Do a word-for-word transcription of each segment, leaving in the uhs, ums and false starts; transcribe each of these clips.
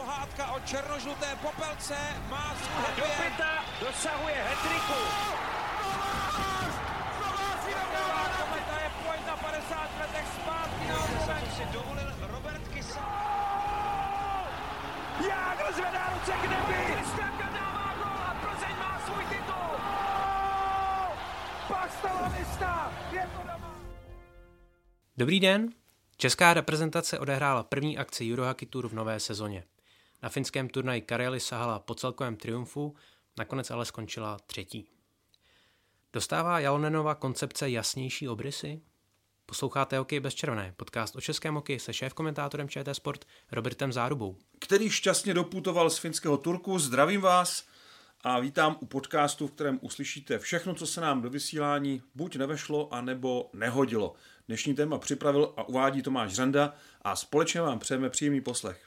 Pohádka o černožluté popelce má svůj do pěta, dosahuje hat-tricku. Kometa je pojď na padesát letech zpátky na obrovek. Si dovolil Robert Kysa. Jágl zvedá ruce k nebi. Kristianka dává gol a Plzeň má svůj titul. Pastalanista je to doma. Dobrý den. Česká reprezentace odehrála první akci Euro Hockey Tour v nové sezóně. Na finském turnaji Karjaly sahala po celkovém triumfu, nakonec ale skončila třetí. Dostává Jalonenova koncepce jasnější obrysy? Posloucháte Hokej bez červené, podcast o českém hokeji se šéfkomentátorem ČT Sport Robertem Zárubou, který šťastně doputoval z finského Turku. Zdravím vás a vítám u podcastu, v kterém uslyšíte všechno, co se nám do vysílání buď nevešlo, anebo nehodilo. Dnešní téma připravil a uvádí Tomáš Řenda a společně vám přejeme příjemný poslech.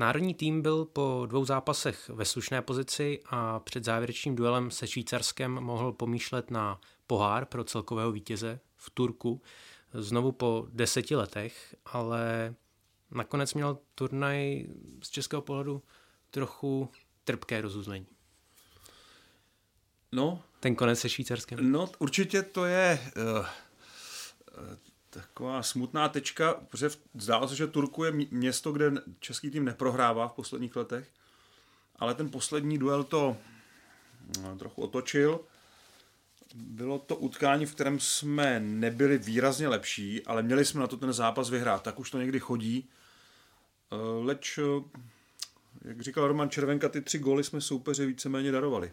Národní tým byl po dvou zápasech ve slušné pozici a před závěrečným duelem se Švýcarskem mohl pomýšlet na pohár pro celkového vítěze v Turku znovu po deseti letech, ale nakonec měl turnaj z českého pohledu trochu trpké rozuzlení. No, ten konec se Švýcarskem. No, určitě to je... Uh... taková smutná tečka, protože zdálo se, že Turku je město, kde český tým neprohrává v posledních letech, ale ten poslední duel to trochu otočil. Bylo to utkání, v kterém jsme nebyli výrazně lepší, ale měli jsme na to ten zápas vyhrát, tak už to někdy chodí. Leč, jak říkal Roman Červenka, ty tři góly jsme soupeři víceméně darovali.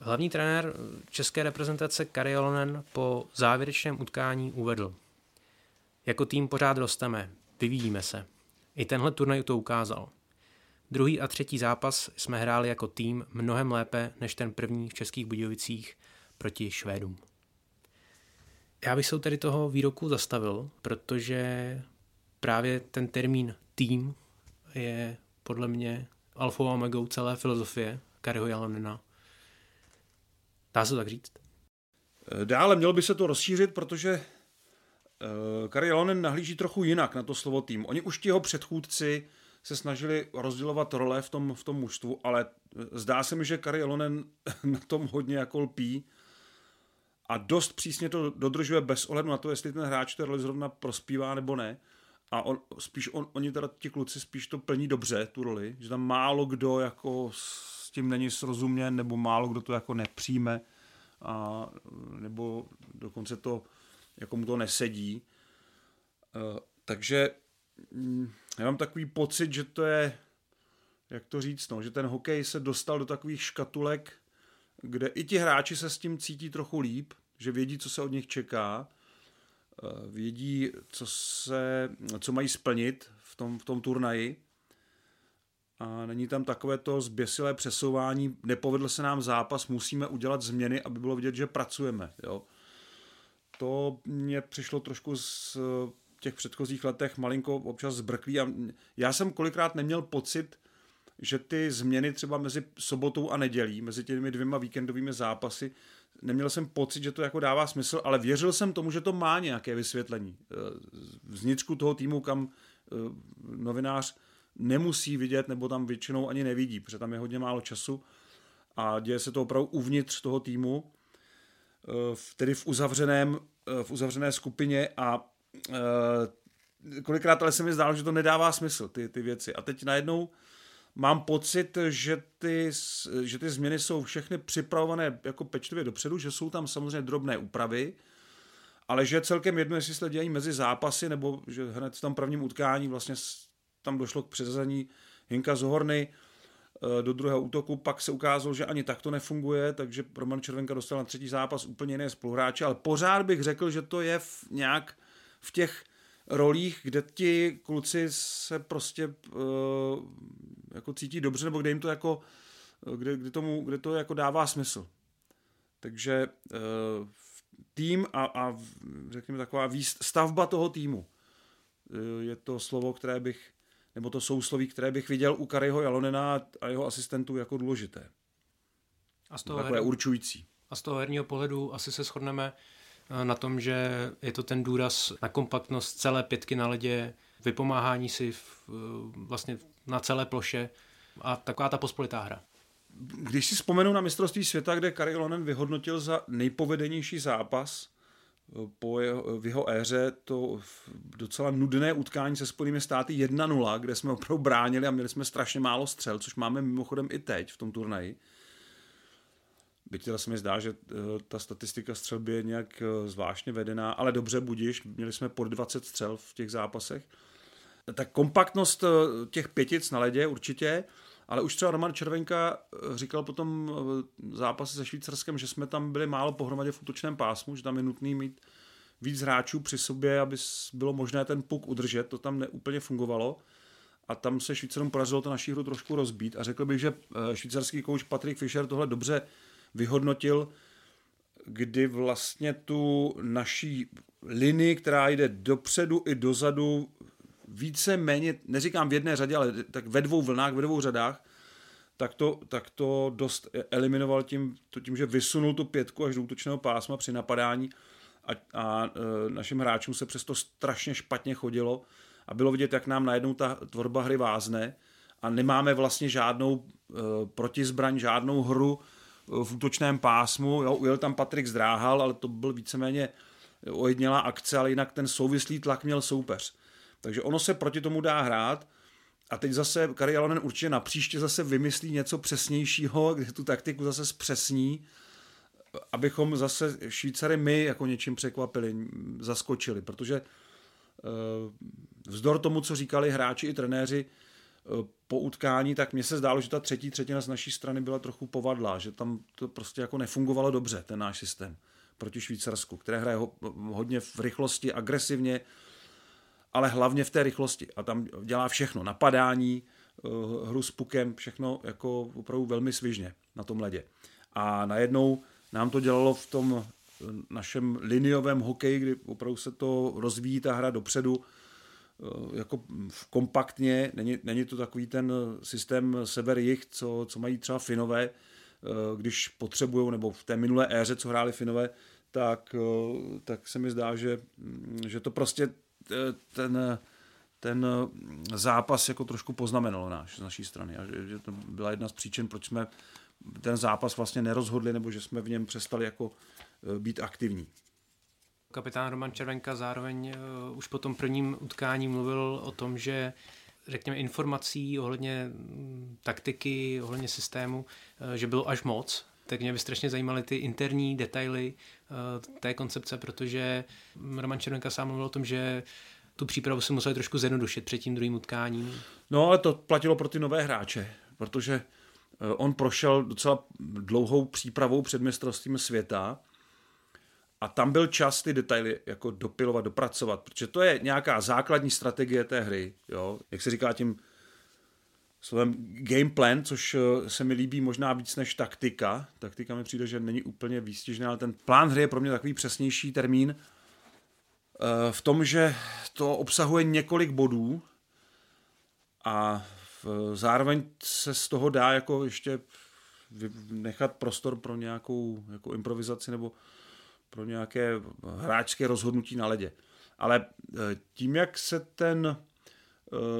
Hlavní trenér české reprezentace Kari Jalonen po závěrečném utkání uvedl: Jako tým pořád rosteme, vyvíjíme se. I tenhle turnaj to ukázal. Druhý a třetí zápas jsme hráli jako tým mnohem lépe než ten první v Českých Budějovicích proti Švédům. Já bych se tady toho výroku zastavil, protože právě ten termín tým je podle mě alfou a omegou celé filozofie Kariho Jalonena. Dá se tak říct? Dále mělo by se to rozšířit, protože Kari Jalonen nahlíží trochu jinak na to slovo tým. Oni už ti jeho předchůdci se snažili rozdělovat role v tom, v tom mužstvu, ale zdá se mi, že Kari Jalonen na tom hodně jako lpí a dost přísně to dodržuje bez ohledu na to, jestli ten hráč té roli zrovna prospívá nebo ne. A on, spíš on, oni teda ti kluci spíš to plní dobře, tu roli, že tam málo kdo jako... tím není srozuměn, nebo málo kdo to jako nepřijme, a, nebo dokonce to, jako mu to nesedí. E, takže já mám takový pocit, že to je, jak to říct, no, že ten hokej se dostal do takových škatulek, kde i ti hráči se s tím cítí trochu líp, že vědí, co se od nich čeká, e, vědí, co, se, co mají splnit v tom, v tom turnaji. A není tam takové to zběsilé přesouvání, nepovedl se nám zápas, musíme udělat změny, aby bylo vidět, že pracujeme. Jo. To mě přišlo trošku z těch předchozích letech malinko občas zbrklý. A já jsem kolikrát neměl pocit, že ty změny třeba mezi sobotou a nedělí, mezi těmi dvěma víkendovými zápasy, neměl jsem pocit, že to jako dává smysl, ale věřil jsem tomu, že to má nějaké vysvětlení. Vnitřku toho týmu, kam novinář nemusí vidět, nebo tam většinou ani nevidí, protože tam je hodně málo času a děje se to opravdu uvnitř toho týmu, tedy v, uzavřeném, v uzavřené skupině, a kolikrát ale se mi zdálo, že to nedává smysl, ty, ty věci. A teď najednou mám pocit, že ty, že ty změny jsou všechny připravované jako pečlivě dopředu, že jsou tam samozřejmě drobné úpravy, ale že celkem jedno, jestli se dělají mezi zápasy, nebo že hned v tom prvním utkání vlastně tam došlo k přeřazení Hynka Zohorny do druhého útoku, pak se ukázalo, že ani tak to nefunguje, takže Roman Červenka dostal na třetí zápas úplně jiné spoluhráče, ale pořád bych řekl, že to je v nějak v těch rolích, kde ti kluci se prostě jako cítí dobře, nebo kde jim to jako, kde, kde tomu, kde to jako dává smysl. Takže tým a, a řekněme taková stavba toho týmu je to slovo, které bych nebo to sousloví, které bych viděl u Kariho Jalonena a jeho asistentů jako důležité. A z toho takové her... určující. A z toho herního pohledu asi se shodneme na tom, že je to ten důraz na kompaktnost celé pětky na ledě, vypomáhání si v, vlastně na celé ploše a taková ta pospolitá hra. Když si vzpomenu na mistrovství světa, kde Kari Jalonen vyhodnotil za nejpovedenější zápas po jeho, v jeho éře to docela nudné utkání se Spojenými státy jedna nula, kde jsme opravdu bránili a měli jsme strašně málo střel, což máme mimochodem i teď v tom turnaji. Byť teda se mi zdá, že ta statistika střelby je nějak zvláštně vedená, ale dobře budiš, měli jsme pod dvacet střel v těch zápasech. Ta kompaktnost těch pětic na ledě určitě, ale už třeba Roman Červenka říkal po tom zápase se Švýcarskem, že jsme tam byli málo pohromadě v útočném pásmu, že tam je nutný mít víc hráčů při sobě, aby bylo možné ten puk udržet, to tam neúplně fungovalo. A tam se Švýcarům podařilo to naší hru trošku rozbít a řekl bych, že švýcarský kouč Patrik Fischer tohle dobře vyhodnotil, kdy vlastně tu naší linii, která jde dopředu i dozadu, více méně, neříkám v jedné řadě, ale tak ve dvou vlnách, ve dvou řadách, tak to, tak to dost eliminoval tím, tím, že vysunul tu pětku až do útočného pásma při napadání a, a našim hráčům se přesto strašně špatně chodilo a bylo vidět, jak nám najednou ta tvorba hry vázne a nemáme vlastně žádnou protizbraň, žádnou hru v útočném pásmu. Jo, ujel tam Patrik Zdráhal, ale to byl víceméně ojedinělá akce, ale jinak ten souvislý tlak měl soupeř. Takže ono se proti tomu dá hrát a teď zase Kari Jalonen určitě na příště zase vymyslí něco přesnějšího, kde tu taktiku zase zpřesní, abychom zase Švýcary my jako něčím překvapili, zaskočili, protože vzdor tomu, co říkali hráči i trenéři po utkání, tak mně se zdálo, že ta třetí třetina z naší strany byla trochu povadlá, že tam to prostě jako nefungovalo dobře, ten náš systém proti Švýcarsku, které hraje hodně v rychlosti, agresivně, ale hlavně v té rychlosti. A tam dělá všechno. Napadání, hru s pukem, všechno jako opravdu velmi svižně na tom ledě. A najednou nám to dělalo v tom našem liniovém hokeji, kdy opravdu se to rozvíjí ta hra dopředu jako kompaktně. Není, není to takový ten systém sever-jih, co, co mají třeba Finové, když potřebujou, nebo v té minulé éře, co hráli Finové, tak, tak se mi zdá, že, že to prostě Ten, ten zápas jako trošku poznamenalo náš, z naší strany. A že, že to byla jedna z příčin, proč jsme ten zápas vlastně nerozhodli, nebo že jsme v něm přestali jako být aktivní. Kapitán Roman Červenka zároveň už po tom prvním utkání mluvil o tom, že řekněme informací ohledně taktiky, ohledně systému, že bylo až moc. Tak mě by strašně zajímaly ty interní detaily uh, té koncepce, protože Roman Červenka sám mluvil o tom, že tu přípravu si museli trošku zjednodušit před tím druhým utkáním. No ale to platilo pro ty nové hráče, protože uh, on prošel docela dlouhou přípravou před mistrovstvím světa a tam byl čas ty detaily jako dopilovat, dopracovat, protože to je nějaká základní strategie té hry, jo? Jak se říká tím slovem game plan, což se mi líbí možná víc než taktika. Taktika mi přijde, že není úplně výstižná, ale ten plán hry je pro mě takový přesnější termín v tom, že to obsahuje několik bodů a zároveň se z toho dá jako ještě nechat prostor pro nějakou jako improvizaci nebo pro nějaké hráčské rozhodnutí na ledě. Ale tím, jak se ten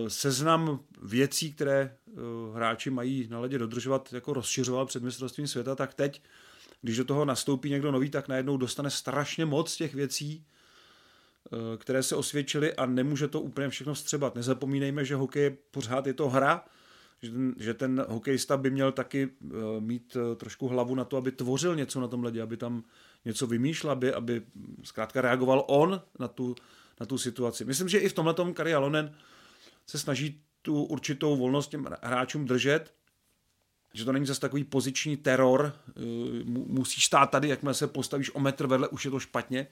seznam věcí, které hráči mají na ledě dodržovat, jako rozšiřoval před mistrovstvím světa, tak teď, když do toho nastoupí někdo nový, tak najednou dostane strašně moc těch věcí, které se osvědčily a nemůže to úplně všechno vstřebat. Nezapomínejme, že hokej pořád je to hra, že ten hokejista by měl taky mít trošku hlavu na to, aby tvořil něco na tom ledě, aby tam něco vymýšlel, aby, aby zkrátka reagoval on na tu, na tu situaci. Myslím, že i v tomhletom Kari Jalonen se snaží tu určitou volnost těm hráčům držet, že to není zase takový poziční teror, musíš stát tady, jakmile se postavíš o metr vedle, už je to špatně.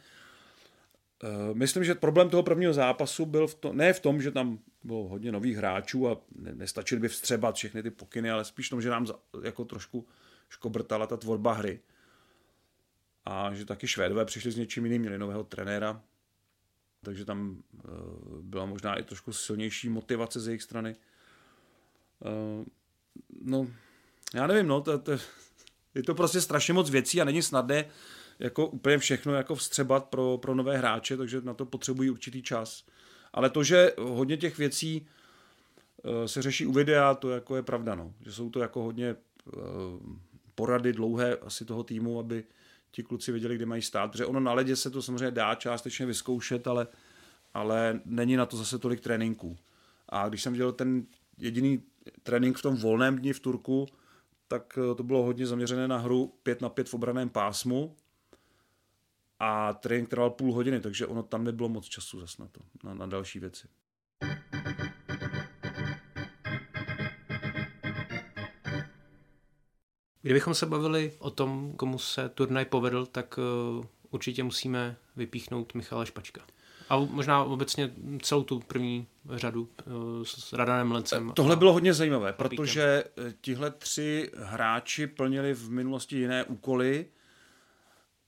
Myslím, že problém toho prvního zápasu byl v to, ne v tom, že tam bylo hodně nových hráčů a nestačili by vstřebat všechny ty pokyny, ale spíš v tom, že nám jako trošku škobrtala ta tvorba hry. A že taky Švédové přišli s něčím jiným, měli nového trenéra, takže tam byla možná i trošku silnější motivace z jejich strany. No, já nevím, no, to, to, je to prostě strašně moc věcí a není snadné jako úplně všechno jako vstřebat pro, pro nové hráče, takže na to potřebují určitý čas. Ale to, že hodně těch věcí se řeší u videa, to jako je pravda, no. Že jsou to jako hodně porady dlouhé asi toho týmu, aby ti kluci věděli, kde mají stát. Protože ono na ledě se to samozřejmě dá částečně vyzkoušet, ale, ale není na to zase tolik tréninků. A když jsem dělal ten jediný trénink v tom volném dni v Turku, tak to bylo hodně zaměřené na hru pět na pět v obranném pásmu a trénink trval půl hodiny, takže ono tam nebylo moc času zase na to, na, na další věci. Kdybychom se bavili o tom, komu se turnaj povedl, tak určitě musíme vypíchnout Michala Špačka. A možná obecně celou tu první řadu s Radanem Lencem. Tohle bylo hodně zajímavé, protože tihle tři hráči plnili v minulosti jiné úkoly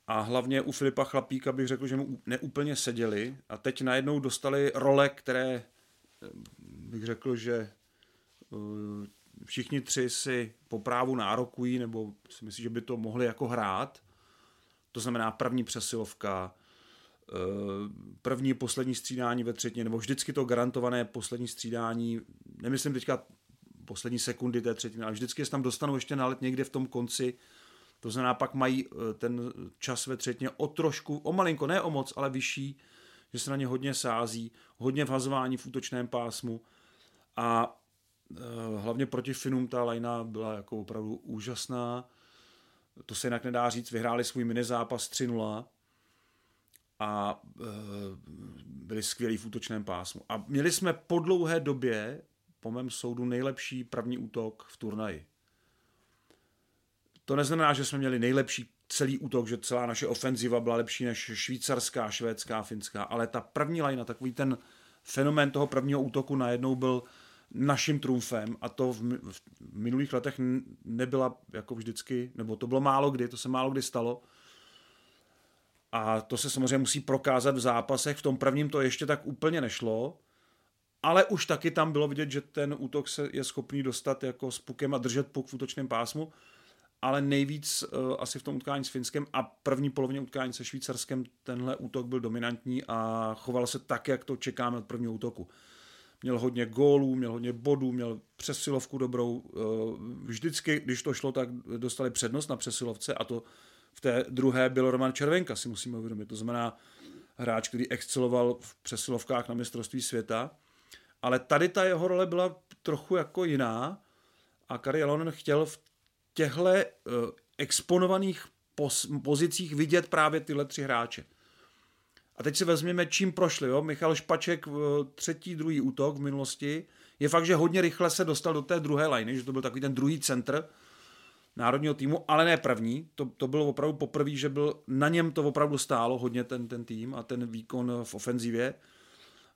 a hlavně u Filipa Chlapíka bych řekl, že mu neúplně seděli a teď najednou dostali role, které bych řekl, že všichni tři si po právu nárokují nebo si myslí, že by to mohli jako hrát. To znamená první přesilovka, první poslední střídání ve třetině, nebo vždycky to garantované poslední střídání, nemyslím teďka poslední sekundy té třetiny, ale vždycky se tam dostanou ještě na let někde v tom konci, to znamená pak mají ten čas ve třetině o trošku, o malinko, ne o moc, ale vyšší, že se na ně hodně sází, hodně vhazování v útočném pásmu a hlavně proti Finům ta lajna byla jako opravdu úžasná, to se jinak nedá říct, vyhráli svůj minizápas tři nula, a byli skvělí v útočném pásmu. A měli jsme po dlouhé době, po mém soudu, nejlepší pravní útok v turnaji. To neznamená, že jsme měli nejlepší celý útok, že celá naše ofenziva byla lepší než švýcarská, švédská, finská, ale ta první lajna, takový ten fenomén toho prvního útoku najednou byl naším trumfem a to v minulých letech nebyla jako vždycky, nebo to bylo málo kdy, to se málo kdy stalo. A to se samozřejmě musí prokázat v zápasech. V tom prvním to ještě tak úplně nešlo, ale už taky tam bylo vidět, že ten útok se je schopný dostat jako s pukem a držet puk v útočném pásmu, ale nejvíc uh, asi v tom utkání s Finskem a první polovině utkání se Švýcarskem tenhle útok byl dominantní a choval se tak, jak to čekáme od prvního útoku. Měl hodně gólů, měl hodně bodů, měl přesilovku dobrou. Uh, vždycky, když to šlo, tak dostali přednost na přesilovce a to v té druhé byl Roman Červenka, si musíme uvědomit. To znamená hráč, který exceloval v přesilovkách na mistrovství světa. Ale tady ta jeho role byla trochu jako jiná a Kari Jalonen chtěl v těchto exponovaných pozicích vidět právě tyhle tři hráče. A teď si vezměme, čím prošli. Jo? Michal Špaček v třetí, druhý útok v minulosti. Je fakt, že hodně rychle se dostal do té druhé lajny, že to byl takový ten druhý centr národního týmu, ale ne první. To, to bylo opravdu poprvé, že byl, na něm to opravdu stálo hodně ten, ten tým a ten výkon v ofenzivě.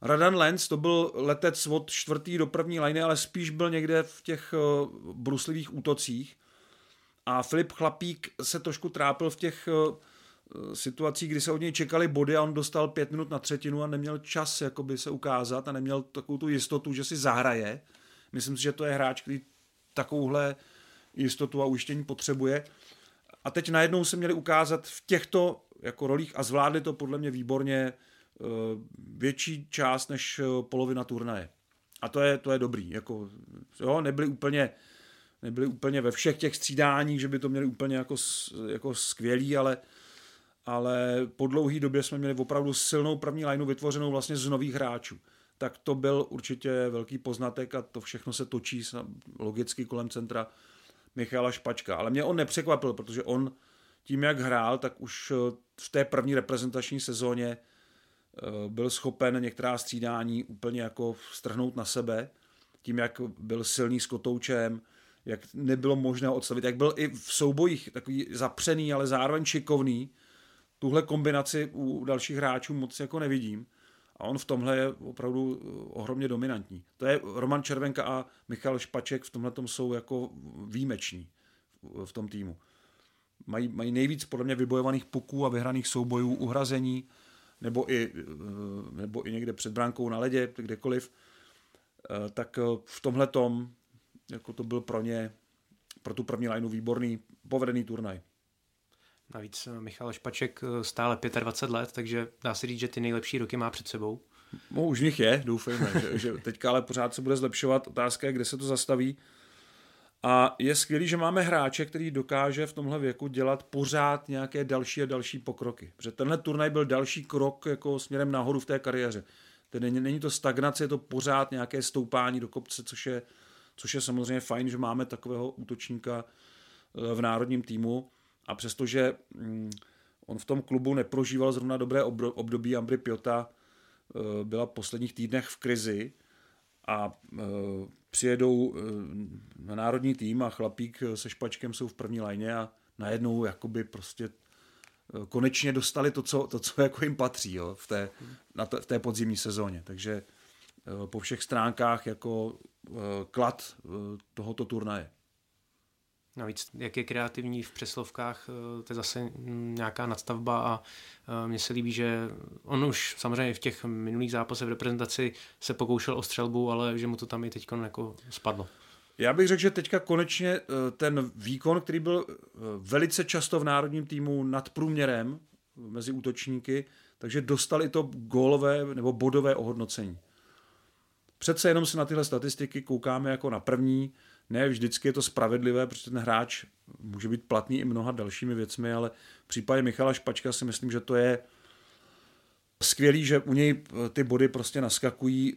Radan Lenz, to byl letec od čtvrtý do první lajny, ale spíš byl někde v těch uh, bruslivých útocích. A Filip Chlapík se trošku trápil v těch uh, situacích, kdy se od něj čekali body a on dostal pět minut na třetinu a neměl čas jakoby, se ukázat a neměl takovou tu jistotu, že si zahraje. Myslím si, že to je hráč, který takovouhle jistotu a ujištění potřebuje. A teď najednou se měli ukázat v těchto jako rolích a zvládli to podle mě výborně větší část než polovina turnaje. A to je, to je dobrý. Jako, jo, nebyli, úplně, nebyli úplně ve všech těch střídáních, že by to měli úplně jako, jako skvělý, ale, ale po dlouhý době jsme měli opravdu silnou první lineu vytvořenou vlastně z nových hráčů. Tak to byl určitě velký poznatek a to všechno se točí logicky kolem centra Michala Špačka, ale mě on nepřekvapil, protože on tím, jak hrál, tak už v té první reprezentační sezóně byl schopen některá střídání úplně jako strhnout na sebe, tím, jak byl silný s kotoučem, jak nebylo možné odstavit, jak byl i v soubojích takový zapřený, ale zároveň šikovný. Tuhle kombinaci u dalších hráčů moc jako nevidím a on v tomhle je opravdu ohromně dominantní. To je Roman Červenka a Michal Špaček v tomhletom jsou jako výjimeční v tom týmu. Mají, mají nejvíc podle mě vybojovaných puků a vyhraných soubojů, uhrazení, nebo i, nebo i někde před brankou na ledě, kdekoliv. Tak v tomhletom jako to byl pro ně, pro tu první lajnu výborný, povedený turnaj. Navíc Michal Špaček stále dvacet pět let, takže dá se říct, že ty nejlepší roky má před sebou. No, už v nich je, doufejme, že, že teďka ale pořád se bude zlepšovat. Otázka je, kde se to zastaví. A je skvělý, že máme hráče, který dokáže v tomhle věku dělat pořád nějaké další a další pokroky. Protože tenhle turnaj byl další krok jako směrem nahoru v té kariéře. Tedy není, není to stagnace, je to pořád nějaké stoupání do kopce, což je, což je samozřejmě fajn, že máme takového útočníka v národním týmu. A přestože mm, on v tom klubu neprožíval zrovna dobré období, Ambry Pjota byla v posledních týdnech v krizi a přijedou na národní tým a Chlapík se Špačkem jsou v první lajně a najednou jakoby prostě konečně dostali to, co, to, co jako jim patří, jo, v, té, na to, v té podzimní sezóně. Takže po všech stránkách jako klad tohoto turnaje. Navíc, jak je kreativní v přeslovkách, to je zase nějaká nadstavba a mně se líbí, že on už samozřejmě v těch minulých zápasech v reprezentaci se pokoušel o střelbu, ale že mu to tam i teď jako spadlo. Já bych řekl, že teďka konečně ten výkon, který byl velice často v národním týmu nad průměrem mezi útočníky, takže dostal i to gólové nebo bodové ohodnocení. Přece jenom se na tyhle statistiky koukáme jako na první. Ne, vždycky je to spravedlivé, protože ten hráč může být platný i mnoha dalšími věcmi, ale v případě Michala Špačka si myslím, že to je skvělý, že u něj ty body prostě naskakují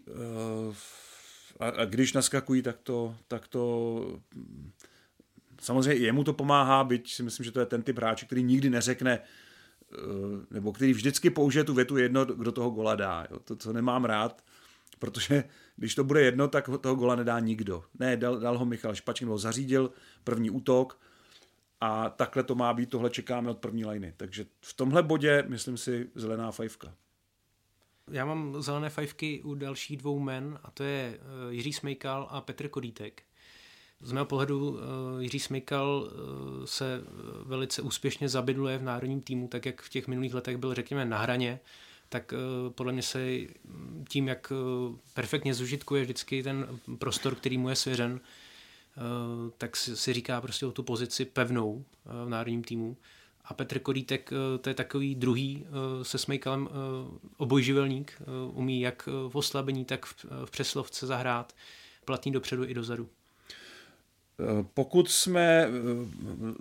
a když naskakují, tak to, tak to samozřejmě jemu to pomáhá, byť si myslím, že to je ten typ hráče, který nikdy neřekne, nebo který vždycky použije tu větu jedno, kdo toho gola dá. Jo? To, co nemám rád, protože když to bude jedno, tak toho gola nedá nikdo. Ne, dal, dal ho Michal Špaček, ho zařídil, první útok a takhle to má být, tohle čekáme od první lajny. Takže v tomhle bodě, myslím si, zelená fajfka. Já mám zelené fajfky u dalších dvou men a to je Jiří Smejkal a Petr Kodítek. Z mého pohledu Jiří Smejkal se velice úspěšně zabydluje v národním týmu, tak jak v těch minulých letech byl, řekněme, na hraně. Tak podle mě se tím, jak perfektně zužitkuje vždycky ten prostor, který mu je svěřen, tak si říká prostě o tu pozici pevnou v národním týmu. A Petr Kodítek, to je takový druhý se Smejkalem obojživelník, umí jak v oslabení, tak v přeslovce zahrát, platný dopředu i dozadu. Pokud jsme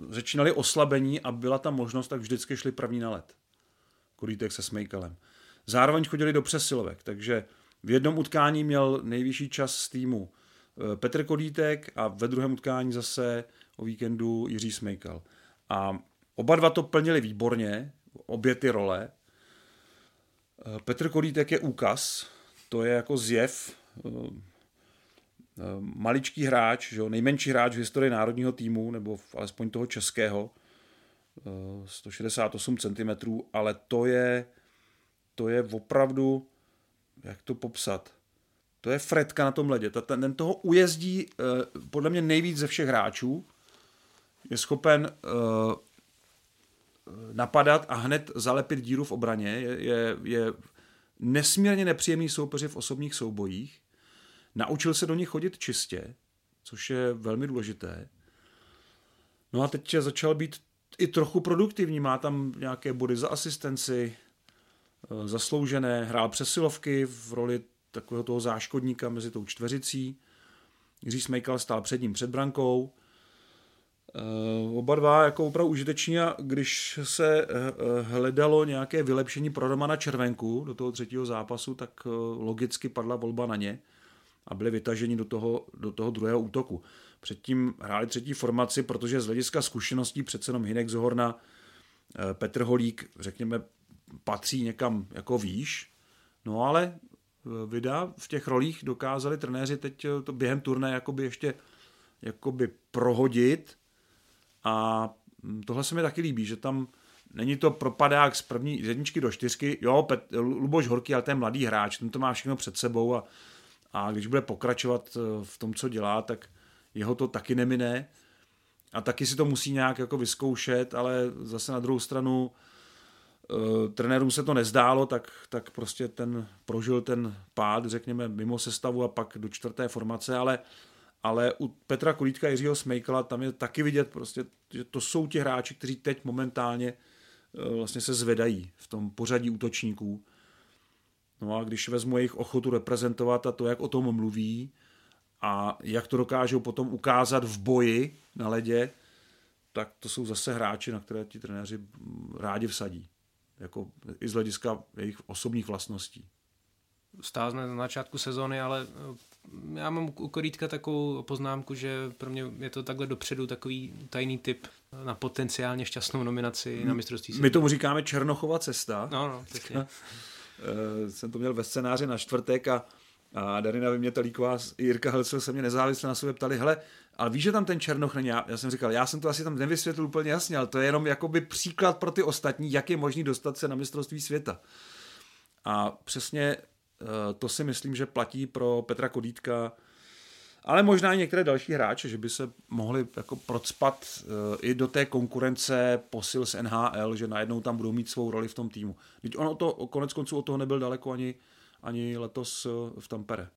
začínali oslabení a byla tam možnost, tak vždycky šli první na led. Kodítek se Smejkalem. Zároveň chodili do přesilovek, takže v jednom utkání měl nejvyšší čas z týmu Petr Kodítek a ve druhém utkání zase o víkendu Jiří Smejkal. A oba dva to plnili výborně, obě ty role. Petr Kodítek je úkaz, to je jako zjev, maličký hráč, že jo, nejmenší hráč v historii národního týmu, nebo alespoň toho českého, sto šedesát osm centimetrů, ale to je to je opravdu, jak to popsat, to je Fredka na tom ledě. Ten toho ujezdí podle mě nejvíc ze všech hráčů, je schopen napadat a hned zalepit díru v obraně, je, je, je nesmírně nepříjemný soupeři v osobních soubojích, naučil se do nich chodit čistě, což je velmi důležité. No a teď začal být i trochu produktivní, má tam nějaké body za asistenci, zasloužené, hrál přesilovky v roli takového toho záškodníka mezi tou čtveřicí. Jiří Smejkal stál před ním před brankou. Oba dva jako opravdu užiteční a když se hledalo nějaké vylepšení pro Romana Červenku do toho třetího zápasu, tak logicky padla volba na ně a byli vytaženi do toho, do toho druhého útoku. Předtím hráli třetí formaci, protože z hlediska zkušeností přece jenom Hynek Zohorna, Petr Holík, řekněme, patří někam jako výš. No ale vida v těch rolích dokázali trenéři teď to během turné jakoby ještě jakoby prohodit a tohle se mi taky líbí, že tam není to propadák z první z jedničky do čtyřky. Jo, Pet, Luboš Horký, ale ten mladý hráč, ten to má všechno před sebou a, a když bude pokračovat v tom, co dělá, tak jeho to taky nemine a taky si to musí nějak jako vyzkoušet, ale zase na druhou stranu trenérům se to nezdálo, tak, tak prostě ten prožil ten pád, řekněme, mimo sestavu a pak do čtvrté formace, ale, ale u Petra Kolítka a Jiřího Smejkala tam je taky vidět prostě, že to jsou ti hráči, kteří teď momentálně vlastně se zvedají v tom pořadí útočníků. No a když vezmu jejich ochotu reprezentovat a to, jak o tom mluví a jak to dokážou potom ukázat v boji na ledě, tak to jsou zase hráči, na které ti trenéři rádi vsadí. Jako i z hlediska jejich osobních vlastností. Stázne na začátku sezóny, ale já mám u Korítka takovou poznámku, že pro mě je to takhle dopředu takový tajný tip na potenciálně šťastnou nominaci na mistrovství světa. My tomu říkáme Černochova cesta. No, no, přesně. Jsem to měl ve scénáři na čtvrtek a, a Darina Vymětalíková i Jirka Helcel se mě nezávisle na sobě ptali, hele, ale víš, že tam ten Černoch není? Já, já jsem říkal, já jsem to asi tam nevysvětlil úplně jasně, ale to je jenom jakoby příklad pro ty ostatní, jak je možný dostat se na mistrovství světa. A přesně to si myslím, že platí pro Petra Kodítka, ale možná i některé další hráče, že by se mohli jako procpat i do té konkurence posil z N H L, že najednou tam budou mít svou roli v tom týmu. Vždyť ono to, konec konců od toho nebyl daleko ani, ani letos v Tampere.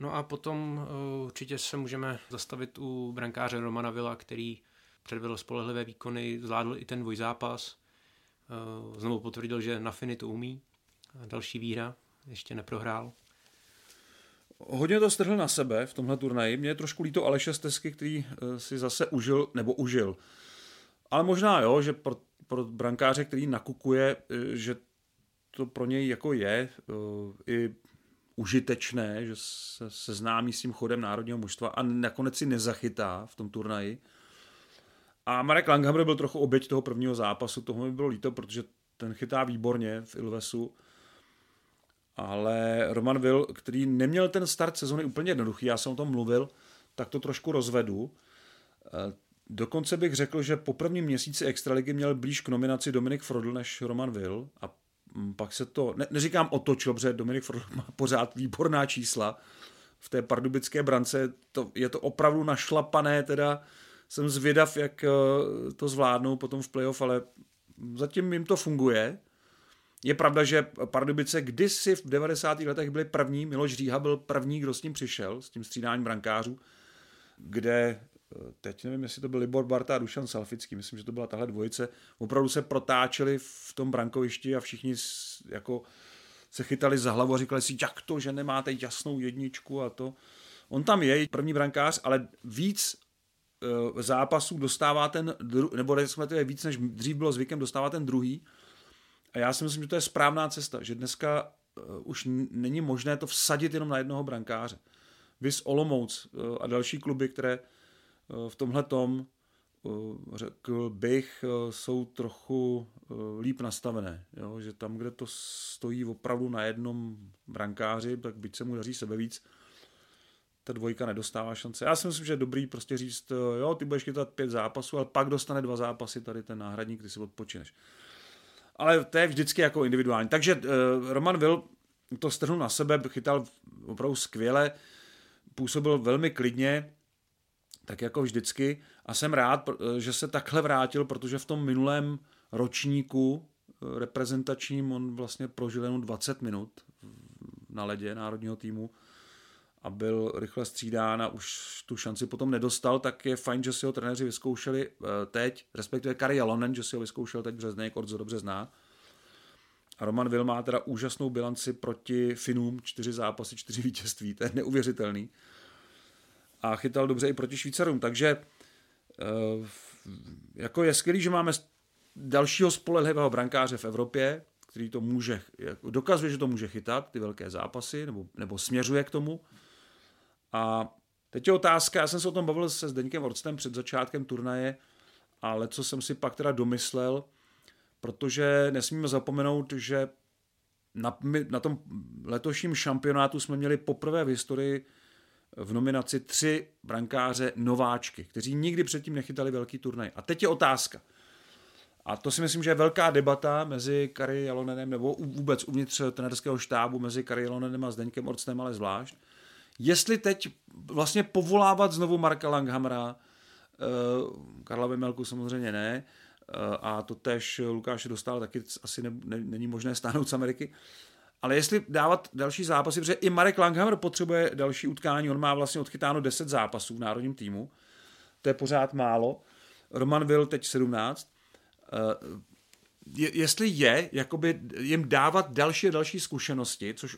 No a potom určitě se můžeme zastavit u brankáře Romana Willa, který předvedl spolehlivé výkony, zvládl i ten dvojzápas, znovu potvrdil, že na Finy to umí. Další výhra, ještě neprohrál. Hodně to strhl na sebe v tomhle turnaji. Mě je trošku líto Aleša Stezky, který si zase užil, nebo užil. Ale možná jo, že pro, pro brankáře, který nakukuje, že to pro něj jako je i užitečné, že se seznámí s tím chodem národního mužstva a nakonec si nezachytá v tom turnaji. A Marek Langhammer byl trochu oběť toho prvního zápasu, toho mi bylo líto, protože ten chytá výborně v Ilvesu. Ale Roman Will, který neměl ten start sezony úplně jednoduchý, já jsem o tom mluvil, tak to trošku rozvedu. Dokonce bych řekl, že po prvním měsíci extraligy měl blíž k nominaci Dominik Frodl než Roman Will. A pak se to, ne, neříkám otočil, protože Dominik Frodl má pořád výborná čísla. V té pardubické brance to, je to opravdu našlapané teda. Jsem zvědav, jak to zvládnou potom v playoff, ale zatím jim to funguje. Je pravda, že Pardubice kdysi v devadesátých letech byli první, Miloš Říha byl první, kdo s ním přišel, s tím střídáním brankářů, kde, teď nevím, jestli to byl Libor Barta a Dušan Salfický, myslím, že to byla tahle dvojice, opravdu se protáčeli v tom brankovišti a všichni jako se chytali za hlavu a říkali si, jak to, že nemáte jasnou jedničku a to. On tam je, první brankář, ale víc zápasů dostává ten, nebo respektive víc, než dřív bylo zvykem, dostává ten druhý. A já si myslím, že to je správná cesta, že dneska už není možné to vsadit jenom na jednoho brankáře. Viz Olomouc a další kluby, které v tomhletom, řekl bych, jsou trochu líp nastavené. Jo? Že tam, kde to stojí opravdu na jednom brankáři, tak byť se mu daří sebevíc, ta dvojka nedostává šance. Já si myslím, že je dobrý prostě říct, jo, ty budeš chytat pět zápasů, ale pak dostane dva zápasy tady ten náhradník, ty si odpočineš. Ale to je vždycky jako individuální. Takže Roman Will to strhnul na sebe, chytal opravdu skvěle, působil velmi klidně, tak jako vždycky. A jsem rád, že se takhle vrátil, protože v tom minulém ročníku reprezentačním on vlastně prožil jenom dvacet minut na ledě národního týmu a byl rychle střídán a už tu šanci potom nedostal, tak je fajn, že si ho trenéři vyzkoušeli teď, respektive Kari Jalonen, že si ho vyzkoušel teď březnej, Kordzo dobře zná. A Roman Will má teda úžasnou bilanci proti Finům, čtyři zápasy, čtyři vítězství, to je neuvěřitelný. A chytal dobře i proti Švýcarům, takže jako je skvělý, že máme dalšího spolehlivého brankáře v Evropě, který to může, dokazuje, že to může chytat, ty velké zápasy, nebo, nebo směřuje k tomu. A teď je otázka, já jsem se o tom bavil se Zdeňkem Orctem před začátkem turnaje, ale co jsem si pak teda domyslel, protože nesmíme zapomenout, že na, na tom letošním šampionátu jsme měli poprvé v historii v nominaci tři brankáře nováčky, kteří nikdy předtím nechytali velký turnaj. A teď je otázka. A to si myslím, že je velká debata mezi Kari Jalonenem, nebo vůbec uvnitř trenerského štábu mezi Kari Jalonenem a Zdeňkem Orctem, ale zvlášť. Jestli teď vlastně povolávat znovu Marka Langhammera, Karla Vemelku samozřejmě ne, a to tež Lukáše Dostála taky asi ne, ne, není možné stáhnout z Ameriky, ale jestli dávat další zápasy, protože i Marek Langhammer potřebuje další utkání, on má vlastně odchytáno deset zápasů v národním týmu, to je pořád málo, Roman Will teď sedmnáct, je, jestli je, jakoby jim dávat další a další zkušenosti, což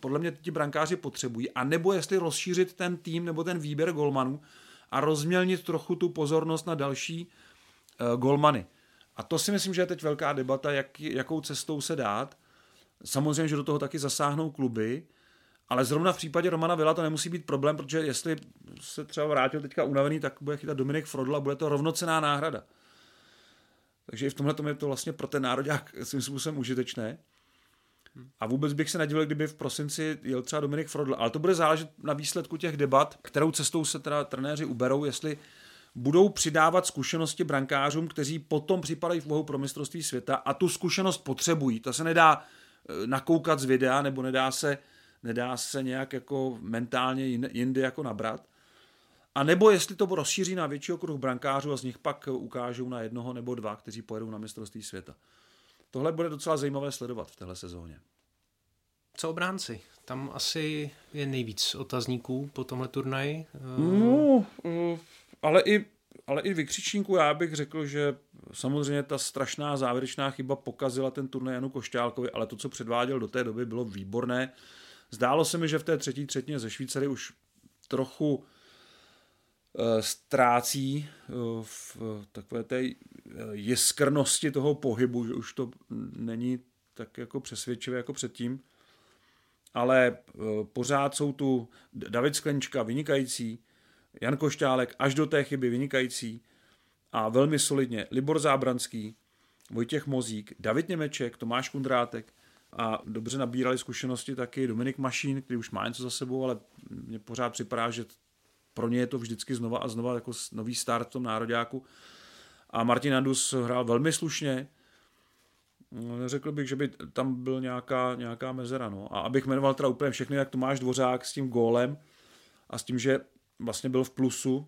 podle mě ti brankáři potřebují, anebo jestli rozšířit ten tým nebo ten výběr golmanů a rozmělnit trochu tu pozornost na další uh, golmany. A to si myslím, že je teď velká debata, jak, jakou cestou se dát. Samozřejmě, že do toho taky zasáhnou kluby, ale zrovna v případě Romana Willa to nemusí být problém, protože jestli se třeba vrátil teďka unavený, tak bude chytat Dominik Frodl a bude to rovnocenná náhrada. Takže i v tomhle tom je to vlastně pro ten nároďák svým způsobem užitečné. A vůbec bych se nedivil, kdyby v prosinci jel třeba Dominik Frodl, ale to bude záležet na výsledku těch debat, kterou cestou se teda trenéři uberou, jestli budou přidávat zkušenosti brankářům, kteří potom připadají v úvahu pro mistrovství světa a tu zkušenost potřebují. To se nedá nakoukat z videa nebo nedá se, nedá se nějak jako mentálně jindy jako nabrat. A nebo jestli to rozšíří na větší okruh brankářů a z nich pak ukážou na jednoho nebo dva, kteří pojedou na mistrovství světa. Tohle bude docela zajímavé sledovat v téhle sezóně. Co obránci? Tam asi je nejvíc otazníků po tomhle turnaji. No, ale i, ale i vykřičníků. Já bych řekl, že samozřejmě ta strašná závěrečná chyba pokazila ten turnaj Janu Košťálkovi, ale to, co předváděl do té doby, bylo výborné. Zdálo se mi, že v té třetí třetině ze Švýcary už trochu ztrácí v takové té jiskrnosti toho pohybu, že už to není tak jako přesvědčivé jako předtím, ale pořád jsou tu David Sklenčka vynikající, Jan Košťálek až do té chyby vynikající a velmi solidně Libor Zábranský, Vojtěch Mozík, David Němeček, Tomáš Kundrátek a dobře nabírali zkušenosti taky Dominik Mašín, který už má něco za sebou, ale mě pořád připadá, že pro ně je to vždycky znova a znova jako nový start v tom nároďáku. A Martin Andus hrál velmi slušně. Neřekl bych, že by tam byl nějaká, nějaká mezera. No. A abych jmenoval teda úplně všechny, jak Tomáš Dvořák s tím gólem a s tím, že vlastně byl v plusu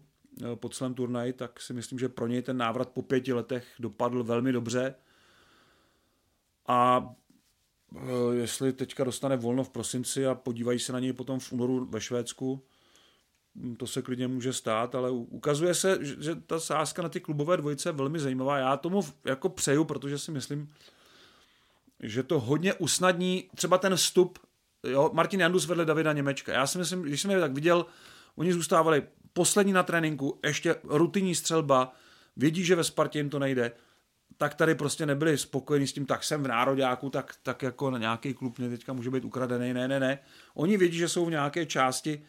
po celém turnaji, tak si myslím, že pro něj ten návrat po pěti letech dopadl velmi dobře. A jestli teďka dostane volno v prosinci a podívají se na něj potom v únoru ve Švédsku, to se klidně může stát, ale ukazuje se, že ta sázka na ty klubové dvojice je velmi zajímavá. Já tomu jako přeju, protože si myslím, že to hodně usnadní třeba ten vstup. Jo, Martin Jandus vedle Davida Němečka. Já si myslím, když jsem je tak viděl, oni zůstávali poslední na tréninku, ještě rutinní střelba, vědí, že ve Spartě jim to nejde, tak tady prostě nebyli spokojení s tím, tak jsem v nároďáku, tak, tak jako na nějaký klub mě teďka může být ukradený. Ne, ne, ne. Oni vědí, že jsou v nějaké části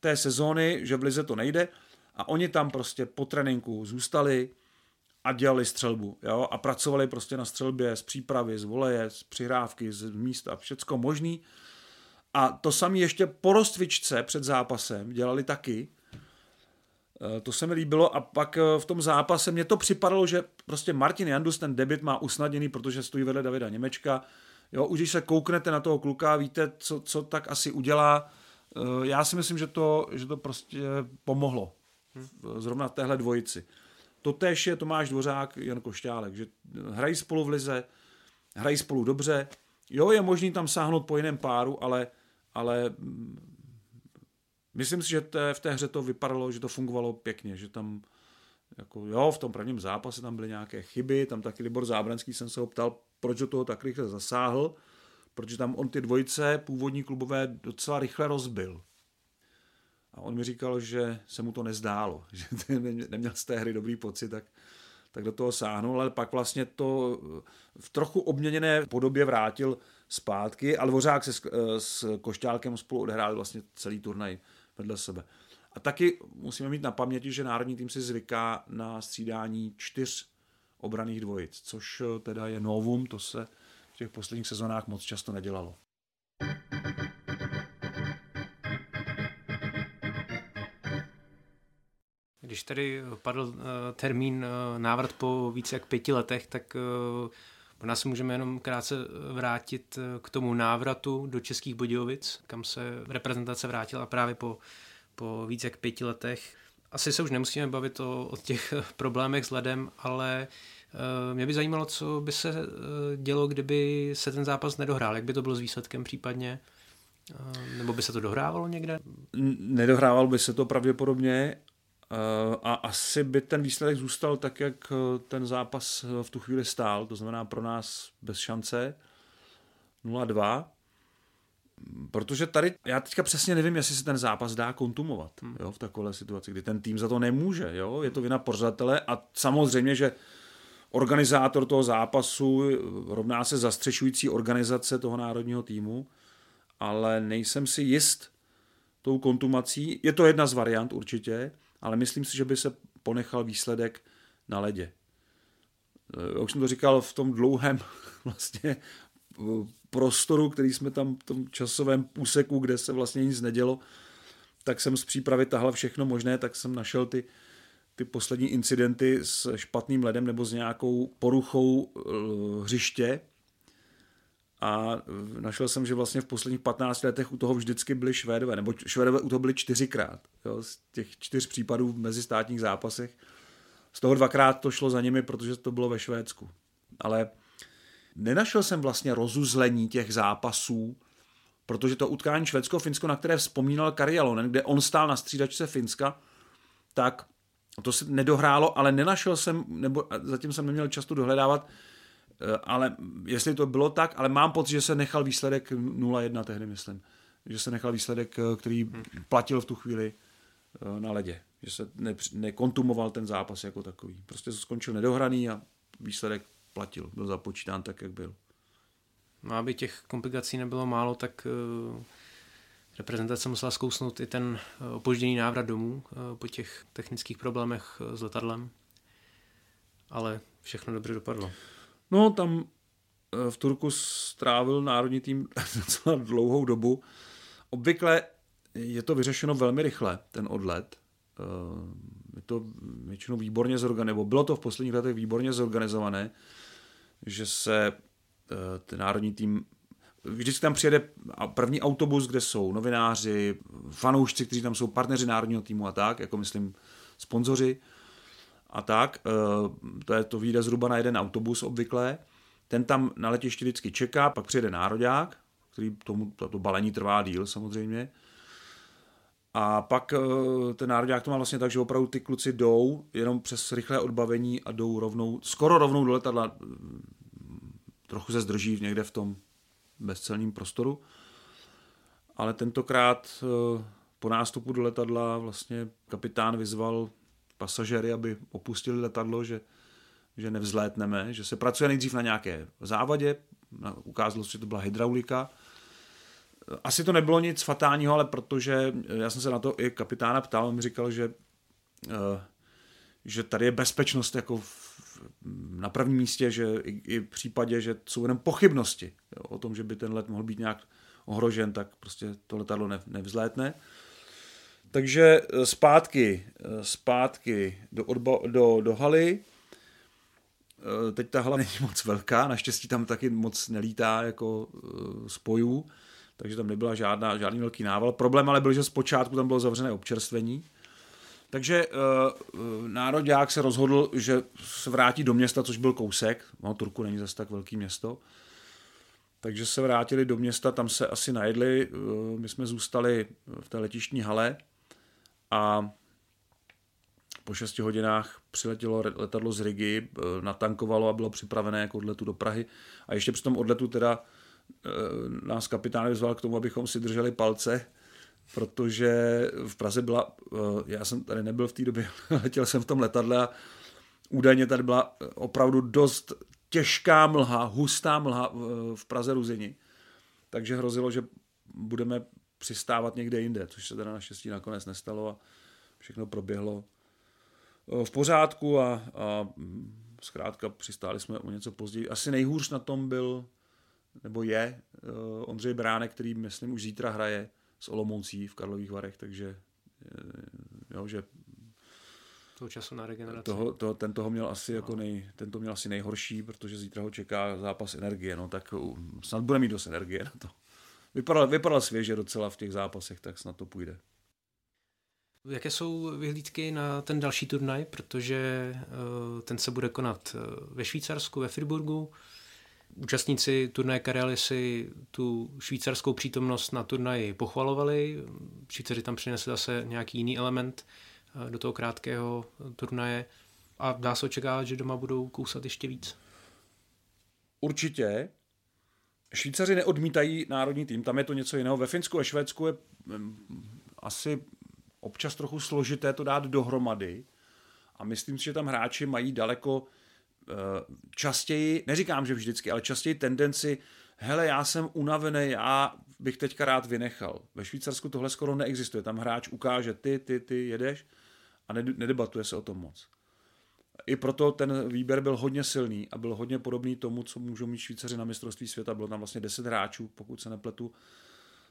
té sezóny, že v lize to nejde a oni tam prostě po tréninku zůstali a dělali střelbu, jo? A pracovali prostě na střelbě z přípravy, z voleje, z přihrávky, z místa, všecko možný a to sami ještě po rozcvičce před zápasem dělali taky, to se mi líbilo a pak v tom zápase mně to připadalo, že prostě Martin Jandus ten debut má usnadněný, protože stojí vedle Davida Němečka, jo? Už když se kouknete na toho kluka, víte, co, co tak asi udělá. Já si myslím, že to, že to prostě pomohlo zrovna téhle dvojici. Totéž je Tomáš Dvořák, Jan Košťálek, že hrají spolu v lize, hrají spolu dobře. Jo, je možný tam sáhnout po jiném páru, ale, ale myslím si, že té, v té hře to vypadalo, že to fungovalo pěkně, že tam jako, jo, v tom prvním zápase tam byly nějaké chyby, tam taky Libor Zábranský jsem se ho ptal, proč do toho tak rychle zasáhl, protože tam on ty dvojice původní klubové docela rychle rozbil. A on mi říkal, že se mu to nezdálo, že neměl z té hry dobrý pocit, tak, tak do toho sáhnul, ale pak vlastně to v trochu obměněné podobě vrátil zpátky, ale Dvořák se s, s Košťálkem spolu odehráli vlastně celý turnaj vedle sebe. A taky musíme mít na paměti, že národní tým si zvyká na střídání čtyř obranných dvojic, což teda je novum, to se v těch posledních sezónách moc často nedělalo. Když tady padl uh, termín uh, návrat po více jak pěti letech, tak uh, nás můžeme jenom krátce vrátit uh, k tomu návratu do Českých Budějovic, kam se reprezentace vrátila právě po, po více jak pěti letech. Asi se už nemusíme bavit o, o těch problémech s ledem, ale mě by zajímalo, co by se dělo, kdyby se ten zápas nedohrál. Jak by to bylo s výsledkem případně? Nebo by se to dohrávalo někde? Nedohrávalo by se to pravděpodobně. a asi by ten výsledek zůstal tak, jak ten zápas v tu chvíli stál, to znamená pro nás bez šance nula dva, protože tady, já teďka přesně nevím, jestli se ten zápas dá kontumovat, jo, v takové situaci, kdy ten tým za to nemůže, jo, je to vina pořadatele a samozřejmě, že organizátor toho zápasu rovná se zastřešující organizace toho národního týmu, ale nejsem si jist tou kontumací, je to jedna z variant určitě, ale myslím si, že by se ponechal výsledek na ledě. Já už jsem to říkal v tom dlouhém vlastně prostoru, který jsme tam v tom časovém úseku, kde se vlastně nic nedělo, tak jsem z přípravy tahal všechno možné, tak jsem našel ty, ty poslední incidenty s špatným ledem nebo s nějakou poruchou hřiště a našel jsem, že vlastně v posledních patnácti letech u toho vždycky byli Švédové, nebo Švédové u toho byli čtyřikrát, jo, z těch čtyř případů v mezistátních zápasech. Z toho dvakrát to šlo za nimi, protože to bylo ve Švédsku. Ale nenašel jsem vlastně rozuzlení těch zápasů, protože to utkání Švédsko-Finsko, na které vzpomínal Kari Jalonen, kde on stál na střídačce Finska, tak to se nedohrálo, ale nenašel jsem, nebo zatím jsem neměl často dohledávat, ale jestli to bylo tak, ale mám pocit, že se nechal výsledek nula jedna tehdy, myslím. Že se nechal výsledek, který platil v tu chvíli na ledě. Že se ne, nekontumoval ten zápas jako takový. Prostě se skončil nedohraný a výsledek platil. Byl započítán tak, jak byl. No, aby těch komplikací nebylo málo, tak uh, reprezentace musela zkousnout i ten opožděný návrat domů uh, po těch technických problémech s letadlem. Ale všechno dobře dopadlo. No, tam v Turku strávil národní tým docela dlouhou dobu. Obvykle je to vyřešeno velmi rychle, ten odlet. Je to většinou výborně zorganizované, nebo bylo to v posledních letech výborně zorganizované, že se ten národní tým, vždycky tam přijede první autobus, kde jsou novináři, fanoušci, kteří tam jsou partneři národního týmu a tak, jako myslím sponzoři, a tak, to, je, to vyjde zhruba na jeden autobus obvykle, ten tam na letišti vždycky čeká, pak přijede nároďák, který tomu, to balení trvá díl samozřejmě, a pak ten nároďák to má vlastně tak, že opravdu ty kluci jdou jenom přes rychlé odbavení a jdou rovnou, skoro rovnou do letadla, trochu se zdrží někde v tom bezcelním prostoru, ale tentokrát po nástupu do letadla vlastně kapitán vyzval pasažéry, aby opustili letadlo, že, že nevzlétneme, že se pracuje nejdřív na nějaké závadě, ukázalo se, že to byla hydraulika. Asi to nebylo nic fatálního, ale protože já jsem se na to i kapitána ptal, on mi říkal, že, že tady je bezpečnost jako v, na prvním místě, že i, i v případě, že jsou jenom pochybnosti jo, o tom, že by ten let mohl být nějak ohrožen, tak prostě to letadlo ne, nevzlétne. Takže zpátky, zpátky do, odba- do, do haly. Teď ta hala není moc velká, naštěstí tam taky moc nelítá jako spojů, takže tam nebyla žádná, žádný velký nával. Problém ale byl, že zpočátku tam bylo zavřené občerstvení. Takže nároďák se rozhodl, že se vrátí do města, což byl kousek. No, Turku není zase tak velký město. Takže se vrátili do města, tam se asi najedli, my jsme zůstali v té letištní hale a po šesti hodinách přiletělo letadlo z Rigy, natankovalo a bylo připravené k odletu do Prahy a ještě při tom odletu teda nás kapitán vyzval k tomu, abychom si drželi palce, protože v Praze byla, já jsem tady nebyl v té době, letěl jsem v tom letadle a údajně tady byla opravdu dost těžká mlha, hustá mlha v Praze Ruzini. Takže hrozilo, že budeme přistávat někde jinde, což se teda naštěstí nakonec nestalo a všechno proběhlo v pořádku a, a zkrátka přistáli jsme o něco později. Asi nejhůř na tom byl, nebo je, Ondřej Bránek, který myslím už zítra hraje s Olomoucí v Karlových Varech, takže jo, že toho času na regeneraci. Toho, to, ten toho měl asi jako nej, ten to měl asi nejhorší, protože zítra ho čeká zápas energie, no tak snad bude mít dost energie na to. Vypadal, vypadal svěže docela v těch zápasech, tak snad to půjde. Jaké jsou vyhlídky na ten další turnaj, protože uh, ten se bude konat ve Švýcarsku, ve Fribourgu. Účastníci turnaje Karjaly si tu švýcarskou přítomnost na turnaji pochvalovali. Švýcaři tam přinesli zase nějaký jiný element do toho krátkého turnaje a dá se očekávat, že doma budou kousat ještě víc. Určitě. Švýcaři neodmítají národní tým, tam je to něco jiného. Ve Finsku a Švédsku je asi občas trochu složité to dát dohromady a myslím si, že tam hráči mají daleko častěji, neříkám, že vždycky, ale častěji tendenci, hele, já jsem unavený, já bych teďka rád vynechal. Ve Švýcarsku tohle skoro neexistuje, tam hráč ukáže, ty, ty, ty jedeš a nedebatuje se o tom moc. I proto ten výběr byl hodně silný a byl hodně podobný tomu, co můžou mít Švýcaři na mistrovství světa. Bylo tam vlastně deset hráčů, pokud se nepletu,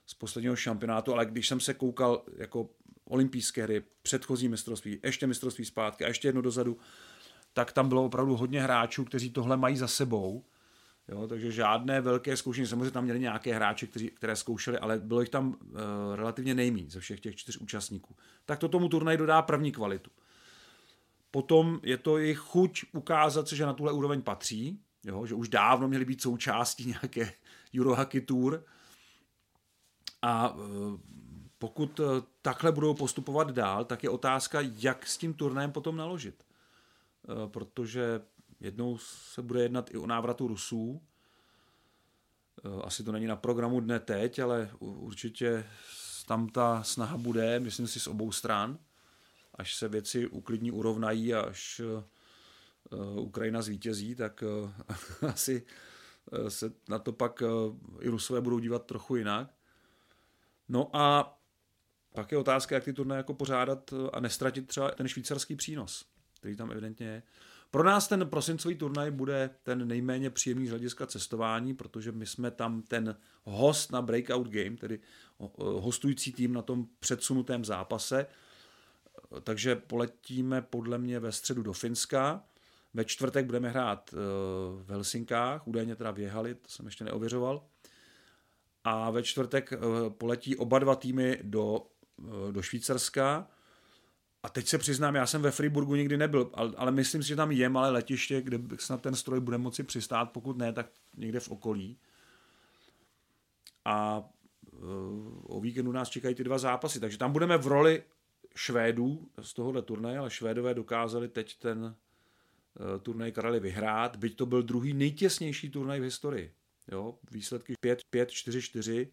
z posledního šampionátu, ale když jsem se koukal jako olympijské hry, předchozí mistrovství, ještě mistrovství zpátky a ještě jedno dozadu, tak tam bylo opravdu hodně hráčů, kteří tohle mají za sebou. Jo, takže žádné velké zkoušení, samozřejmě tam měli nějaké hráči, kteří, které zkoušeli, ale bylo jich tam e, relativně nejméně ze všech těch čtyř účastníků. Tak to tomu turnaji dodá první kvalitu. Potom je to jejich chuť ukázat se, že na tuhle úroveň patří, jo, že už dávno měli být součástí nějaké Euro Hockey Tour. A pokud takhle budou postupovat dál, tak je otázka, jak s tím turnajem potom naložit. Protože jednou se bude jednat i o návratu Rusů. Asi to není na programu dne teď, ale určitě tam ta snaha bude, myslím si, z obou stran. Až se věci uklidní, urovnají a až Ukrajina zvítězí, tak asi se na to pak i Rusové budou dívat trochu jinak. No a pak je otázka, jak ty turnaje jako pořádat a nestratit třeba ten švýcarský přínos, který tam evidentně je. Pro nás ten prosincový turnaj bude ten nejméně příjemný z hlediska cestování, protože my jsme tam ten host na breakout game, tedy hostující tým na tom předsunutém zápase. Takže poletíme podle mě ve středu do Finska. Ve čtvrtek budeme hrát v Helsinkách, údajně teda vjehali, to jsem ještě neověřoval. A ve čtvrtek poletí oba dva týmy do, do Švýcarska. A teď se přiznám, já jsem ve Friburgu nikdy nebyl, ale, ale myslím si, že tam je malé letiště, kde snad ten stroj bude moci přistát, pokud ne, tak někde v okolí. A o víkendu nás čekají ty dva zápasy, takže tam budeme v roli Švédů z tohohle turnaje, ale Švédové dokázali teď ten turnaj Karjaly vyhrát, byť to byl druhý nejtěsnější turnaj v historii. Jo, výsledky pět pět, čtyři čtyři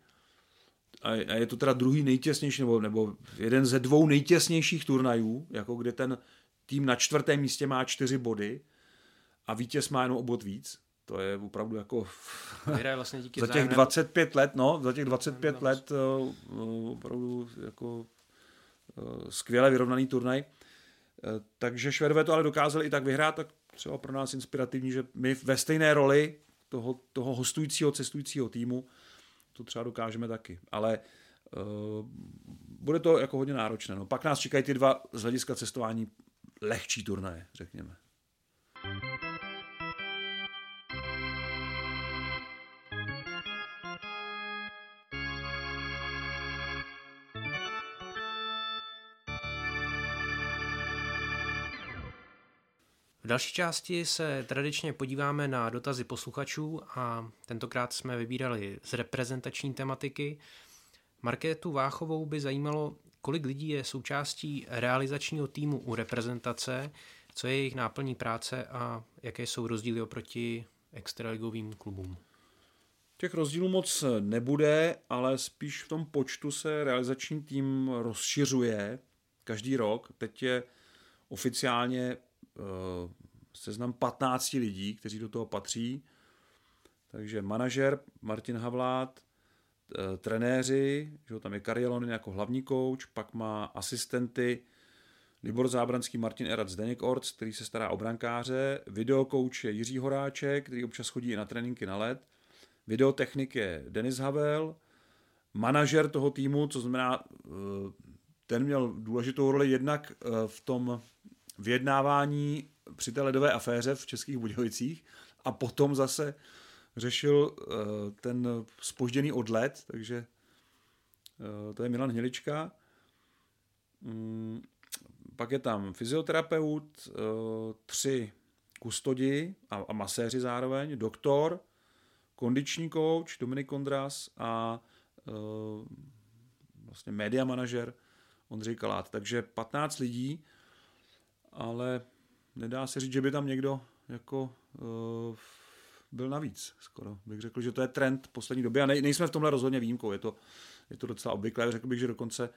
a je to teda druhý nejtěsnější nebo, nebo jeden ze dvou nejtěsnějších turnajů, jako kde ten tým na čtvrtém místě má čtyři body a vítěz má jenom o bod víc. To je opravdu jako vlastně díky za těch vzájemné... dvacet pět let, no, za těch dvacet pět let no, opravdu jako skvěle vyrovnaný turnaj. Takže Švédové to ale dokázali i tak vyhrát, tak třeba pro nás inspirativní, že my ve stejné roli Toho, toho hostujícího, cestujícího týmu, to třeba dokážeme taky. Ale uh, bude to jako hodně náročné. No. Pak nás čekají ty dva z hlediska cestování lehčí turnaje, řekněme. V další části se tradičně podíváme na dotazy posluchačů a tentokrát jsme vybírali z reprezentační tematiky. Markétu Váchovou by zajímalo, kolik lidí je součástí realizačního týmu u reprezentace, co je jejich náplní práce a jaké jsou rozdíly oproti extraligovým klubům. Těch rozdílů moc nebude, ale spíš v tom počtu se realizační tým rozšiřuje každý rok. Teď je oficiálně seznam patnácti lidí, kteří do toho patří. Takže manažer Martin Havlát, trenéři, že tam je Kari Jalonen jako hlavní kouč, pak má asistenty Libor Zábranský, Martin Erac, Zdeněk Orc, který se stará o brankáře, videokouč je Jiří Horáček, který občas chodí i na tréninky na led, videotechnik je Denis Havel, manažer toho týmu, co znamená, ten měl důležitou roli jednak v tom vyjednávání při té ledové aféře v Českých Budějovicích a potom zase řešil ten zpožděný odlet, takže to je Milan Hnilička. Pak je tam fyzioterapeut, tři kustodi a maséři zároveň, doktor, kondiční kouč Dominik Kondras a vlastně media manažer Ondřej Kalát. Takže patnáct lidí, ale nedá se říct, že by tam někdo jako uh, byl navíc. Skoro bych řekl, že to je trend poslední doby a nej, nejsme v tomhle rozhodně výjimkou. Je to, je to docela obvyklé. Řekl bych, že dokonce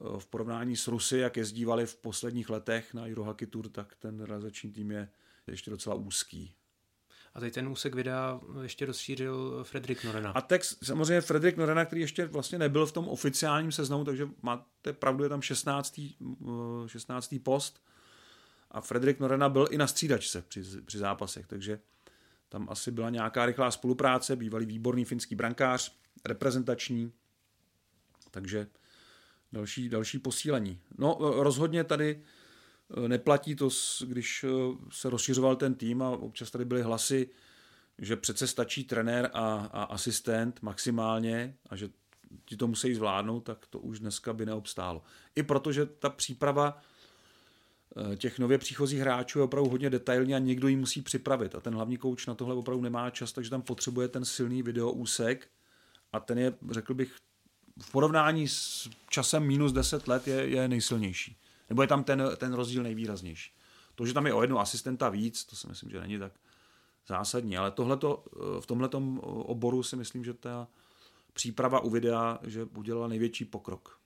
uh, v porovnání s Rusy, jak jezdívali v posledních letech na Euro Hockey Tour, tak ten realizační tým je ještě docela úzký. A teď ten úsek videa ještě rozšířil Fredrik Norrena. A text samozřejmě Fredrik Norrena, který ještě vlastně nebyl v tom oficiálním seznamu, takže máte pravdu, je tam šestnáctý. šestnáctý post. A Fredrik Norrena byl i na střídačce při, při zápasech, takže tam asi byla nějaká rychlá spolupráce, bývalý výborný finský brankář, reprezentační, takže další, další posílení. No rozhodně tady neplatí to, když se rozšiřoval ten tým a občas tady byly hlasy, že přece stačí trenér a, a asistent maximálně a že ti to musí zvládnout, tak to už dneska by neobstálo. I protože ta příprava těch nově příchozích hráčů je opravdu hodně detailní a někdo ji musí připravit a ten hlavní kouč na tohle opravdu nemá čas, takže tam potřebuje ten silný videoúsek a ten je, řekl bych, v porovnání s časem minus deset let je, je nejsilnější. Nebo je tam ten, ten rozdíl nejvýraznější. To, že tam je o jednu asistenta víc, to si myslím, že není tak zásadní, ale tohleto, v tomhletom oboru si myslím, že ta příprava u videa, že udělala největší pokrok.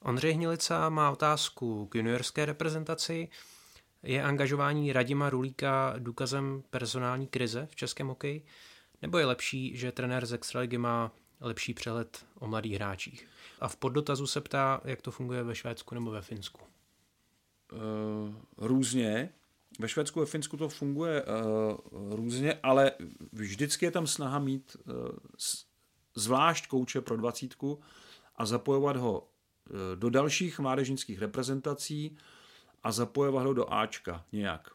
Ondřej Hnilica má otázku k juniorské reprezentaci. Je angažování Radima Rulíka důkazem personální krize v českém hokeji? Nebo je lepší, že trenér z extraligy má lepší přehled o mladých hráčích? A v poddotazu se ptá, jak to funguje ve Švédsku nebo ve Finsku. Různě. Ve Švédsku a ve Finsku to funguje různě, ale vždycky je tam snaha mít zvlášť kouče pro dvacítku a zapojovat ho do dalších mládežnických reprezentací a zapojovat ho do Ačka nějak.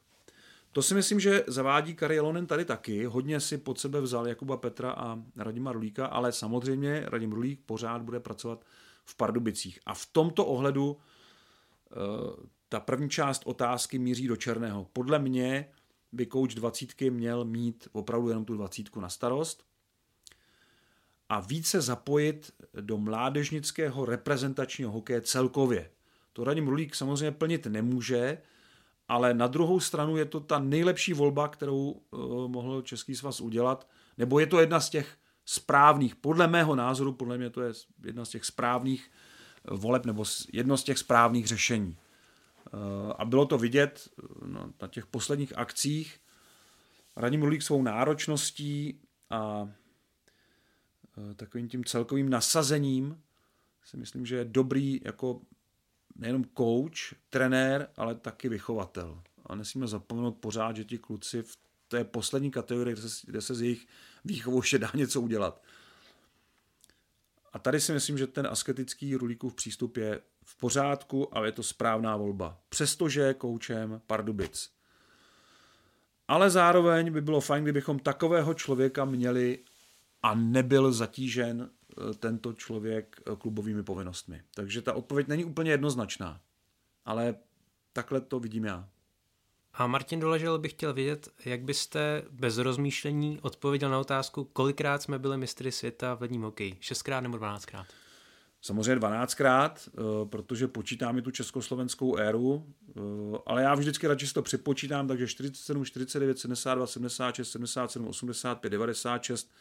To si myslím, že zavádí Kari Jalonen tady taky. Hodně si pod sebe vzal Jakuba Petra a Radima Rulíka, ale samozřejmě Radim Rulík pořád bude pracovat v Pardubicích. A v tomto ohledu ta první část otázky míří do černého. Podle mě by kouč dvacítky měl mít opravdu jenom tu dvacítku na starost a více zapojit do mládežnického reprezentačního hokeje celkově. To Radim Rulík samozřejmě plnit nemůže, ale na druhou stranu je to ta nejlepší volba, kterou e, mohl Český svaz udělat, nebo je to jedna z těch správných, podle mého názoru, podle mě to je jedna z těch správných voleb, nebo jedno z těch správných řešení. E, a bylo to vidět no, na těch posledních akcích. Radim Rulík svou náročností a e, takovým tím celkovým nasazením si myslím, že je dobrý jako nejenom kouč, trenér, ale taky vychovatel. A nesmíme zapomenout pořád, že ti kluci v té poslední kategorii, kde se, kde se z jejich výchovou ještě dá něco udělat. A tady si myslím, že ten asketický Rulíkův přístup je v pořádku a je to správná volba. Přestože je koučem Pardubic. Ale zároveň by bylo fajn, kdybychom takového člověka měli a nebyl zatížen tento člověk klubovými povinnostmi. Takže ta odpověď není úplně jednoznačná, ale takhle to vidím já. A Martin Doležel by chtěl vědět, jak byste bez rozmýšlení odpověděl na otázku, kolikrát jsme byli mistry světa v ledním hokeji? Šestkrát nebo dvanáctkrát? Samozřejmě dvanáctkrát, protože počítáme tu československou éru, ale já vždycky radši si to připočítám, takže čtyřicet sedm, čtyřicet devět, sedmdesát dva, sedmdesát šest, sedmdesát sedm, osmdesát pět, devadesát šest,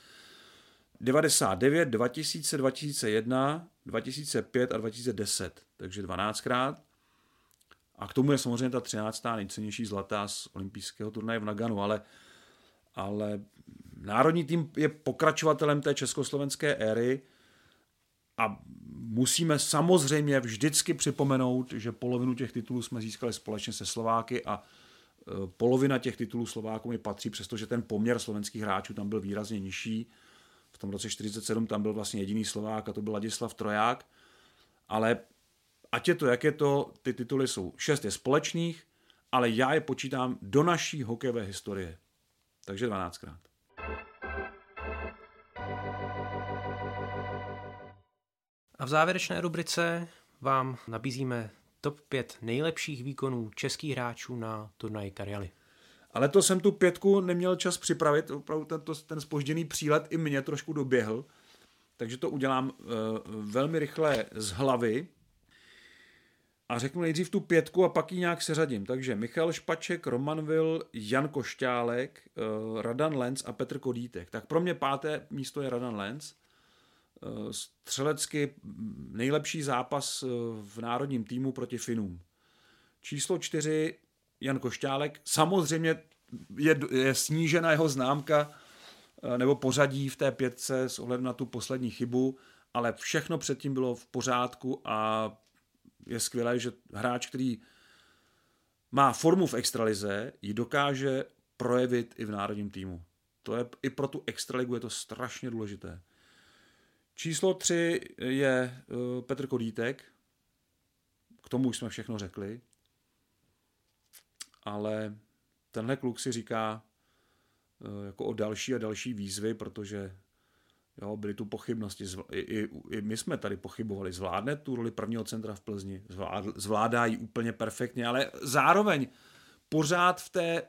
devadesát devět, dva tisíce, dva tisíce jedna, dva tisíce pět a dva tisíce deset, takže dvanáctkrát. A k tomu je samozřejmě ta třináctá nejcennější zlatá z olympijského turnaje v Naganu, ale, ale národní tým je pokračovatelem té československé éry a musíme samozřejmě vždycky připomenout, že polovinu těch titulů jsme získali společně se Slováky a polovina těch titulů Slovákům je patří, přestože ten poměr slovenských hráčů tam byl výrazně nižší. V tom roce čtyřicet sedm tam byl vlastně jediný Slovák a to byl Ladislav Troják. Ale ať je to, jak je to, ty tituly jsou šest je společných, ale já je počítám do naší hokejové historie. Takže dvanáctkrát. A v závěrečné rubrice vám nabízíme top pět nejlepších výkonů českých hráčů na turnaji Karjaly. Ale to jsem tu pětku neměl čas připravit, opravdu tento, ten zpožděný přílet i mě trošku doběhl, takže to udělám e, velmi rychle z hlavy. a řeknu nejdřív tu pětku a pak ji nějak seřadím. Takže Michal Špaček, Roman Will, Jan Košťálek, Radan Lenz a Petr Kodítek. Tak pro mě páté místo je Radan Lenz. Střelecky nejlepší zápas v národním týmu proti Finům. Číslo čtyři Jan Košťálek. Samozřejmě je, je snížena jeho známka nebo pořadí v té pětce s ohledem na tu poslední chybu, ale všechno předtím bylo v pořádku a je skvělé, že hráč, který má formu v extralize, ji dokáže projevit i v národním týmu. To je i pro tu extraligu je to strašně důležité. Číslo tři je Petr Kodítek. K tomu už jsme všechno řekli. Ale tenhle kluk si říká jako o další a další výzvy, protože jo, byly tu pochybnosti. I, i, i my jsme tady pochybovali. Zvládne tu roli prvního centra v Plzni. Zvládl, zvládá ji úplně perfektně, ale zároveň pořád v, té,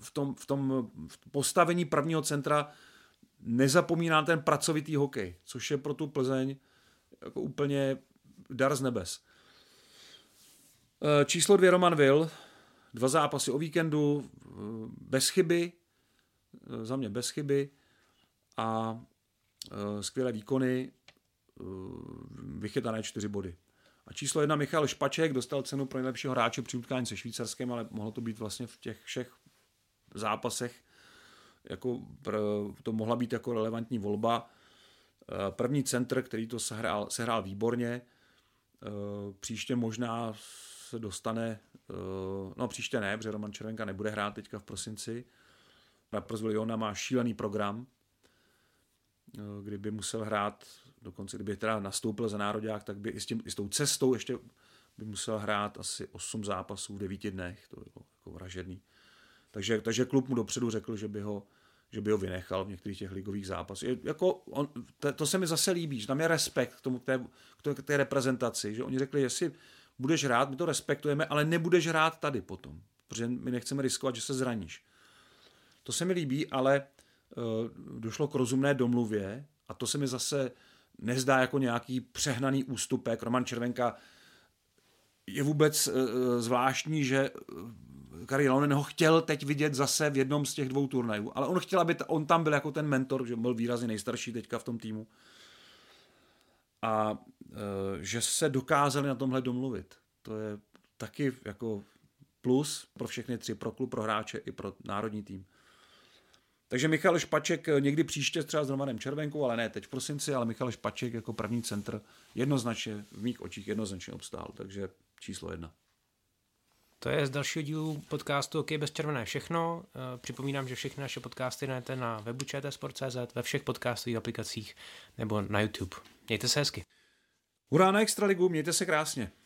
v, tom, v tom postavení prvního centra nezapomíná ten pracovitý hokej, což je pro tu Plzeň jako úplně dar z nebes. Číslo dvě Roman Will. Dva zápasy o víkendu, bez chyby, za mě bez chyby a skvělé výkony, vychytané čtyři body. A číslo jedna Michal Špaček dostal cenu pro nejlepšího hráče při utkání se Švýcarskem, ale mohlo to být vlastně v těch všech zápasech, jako to mohla být jako relevantní volba. První centr, který to sehrál, sehrál výborně, příště možná se dostane, no příště ne, protože Roman Červenka nebude hrát teďka v prosinci. Pro Zviljona má šílený program, kdyby musel hrát, dokonce kdyby teda nastoupil za nároďák, tak by i s, tím, i s tou cestou ještě by musel hrát asi osm zápasů v devíti dnech, to je jako, jako vražedný. Takže, takže klub mu dopředu řekl, že by ho, že by ho vynechal v některých těch ligových zápasech. Je, jako on, to, to se mi zase líbí, že tam je respekt k, tomu, k, té, k té reprezentaci, že oni řekli, jestli budeš hrát, my to respektujeme, ale nebudeš hrát tady potom, protože my nechceme riskovat, že se zraníš. To se mi líbí, ale uh, došlo k rozumné domluvě a to se mi zase nezdá jako nějaký přehnaný ústupek. Roman Červenka je vůbec uh, zvláštní, že uh, Kari Jalonen ho chtěl teď vidět zase v jednom z těch dvou turnajů, ale on chtěl, aby t- on tam byl jako ten mentor, že byl výrazně nejstarší teďka v tom týmu a uh, že se dokázali na tomhle domluvit. To je taky jako plus pro všechny tři, pro klub, pro hráče i pro národní tým. Takže Michal Špaček někdy příště třeba s Romanem Červenkou, ale ne teď v prosinci, ale Michal Špaček jako první centr jednoznačně, v mých očích jednoznačně obstál, takže číslo jedna. To je z dalšího dílu podcastu Hokej bez červené všechno. Připomínám, že všechny naše podcasty najdete na webu č t sport tečka cé zet, ve všech podcastových aplikacích nebo na YouTube. Mějte se hezky. Hurá na Extraligu, mějte se krásně.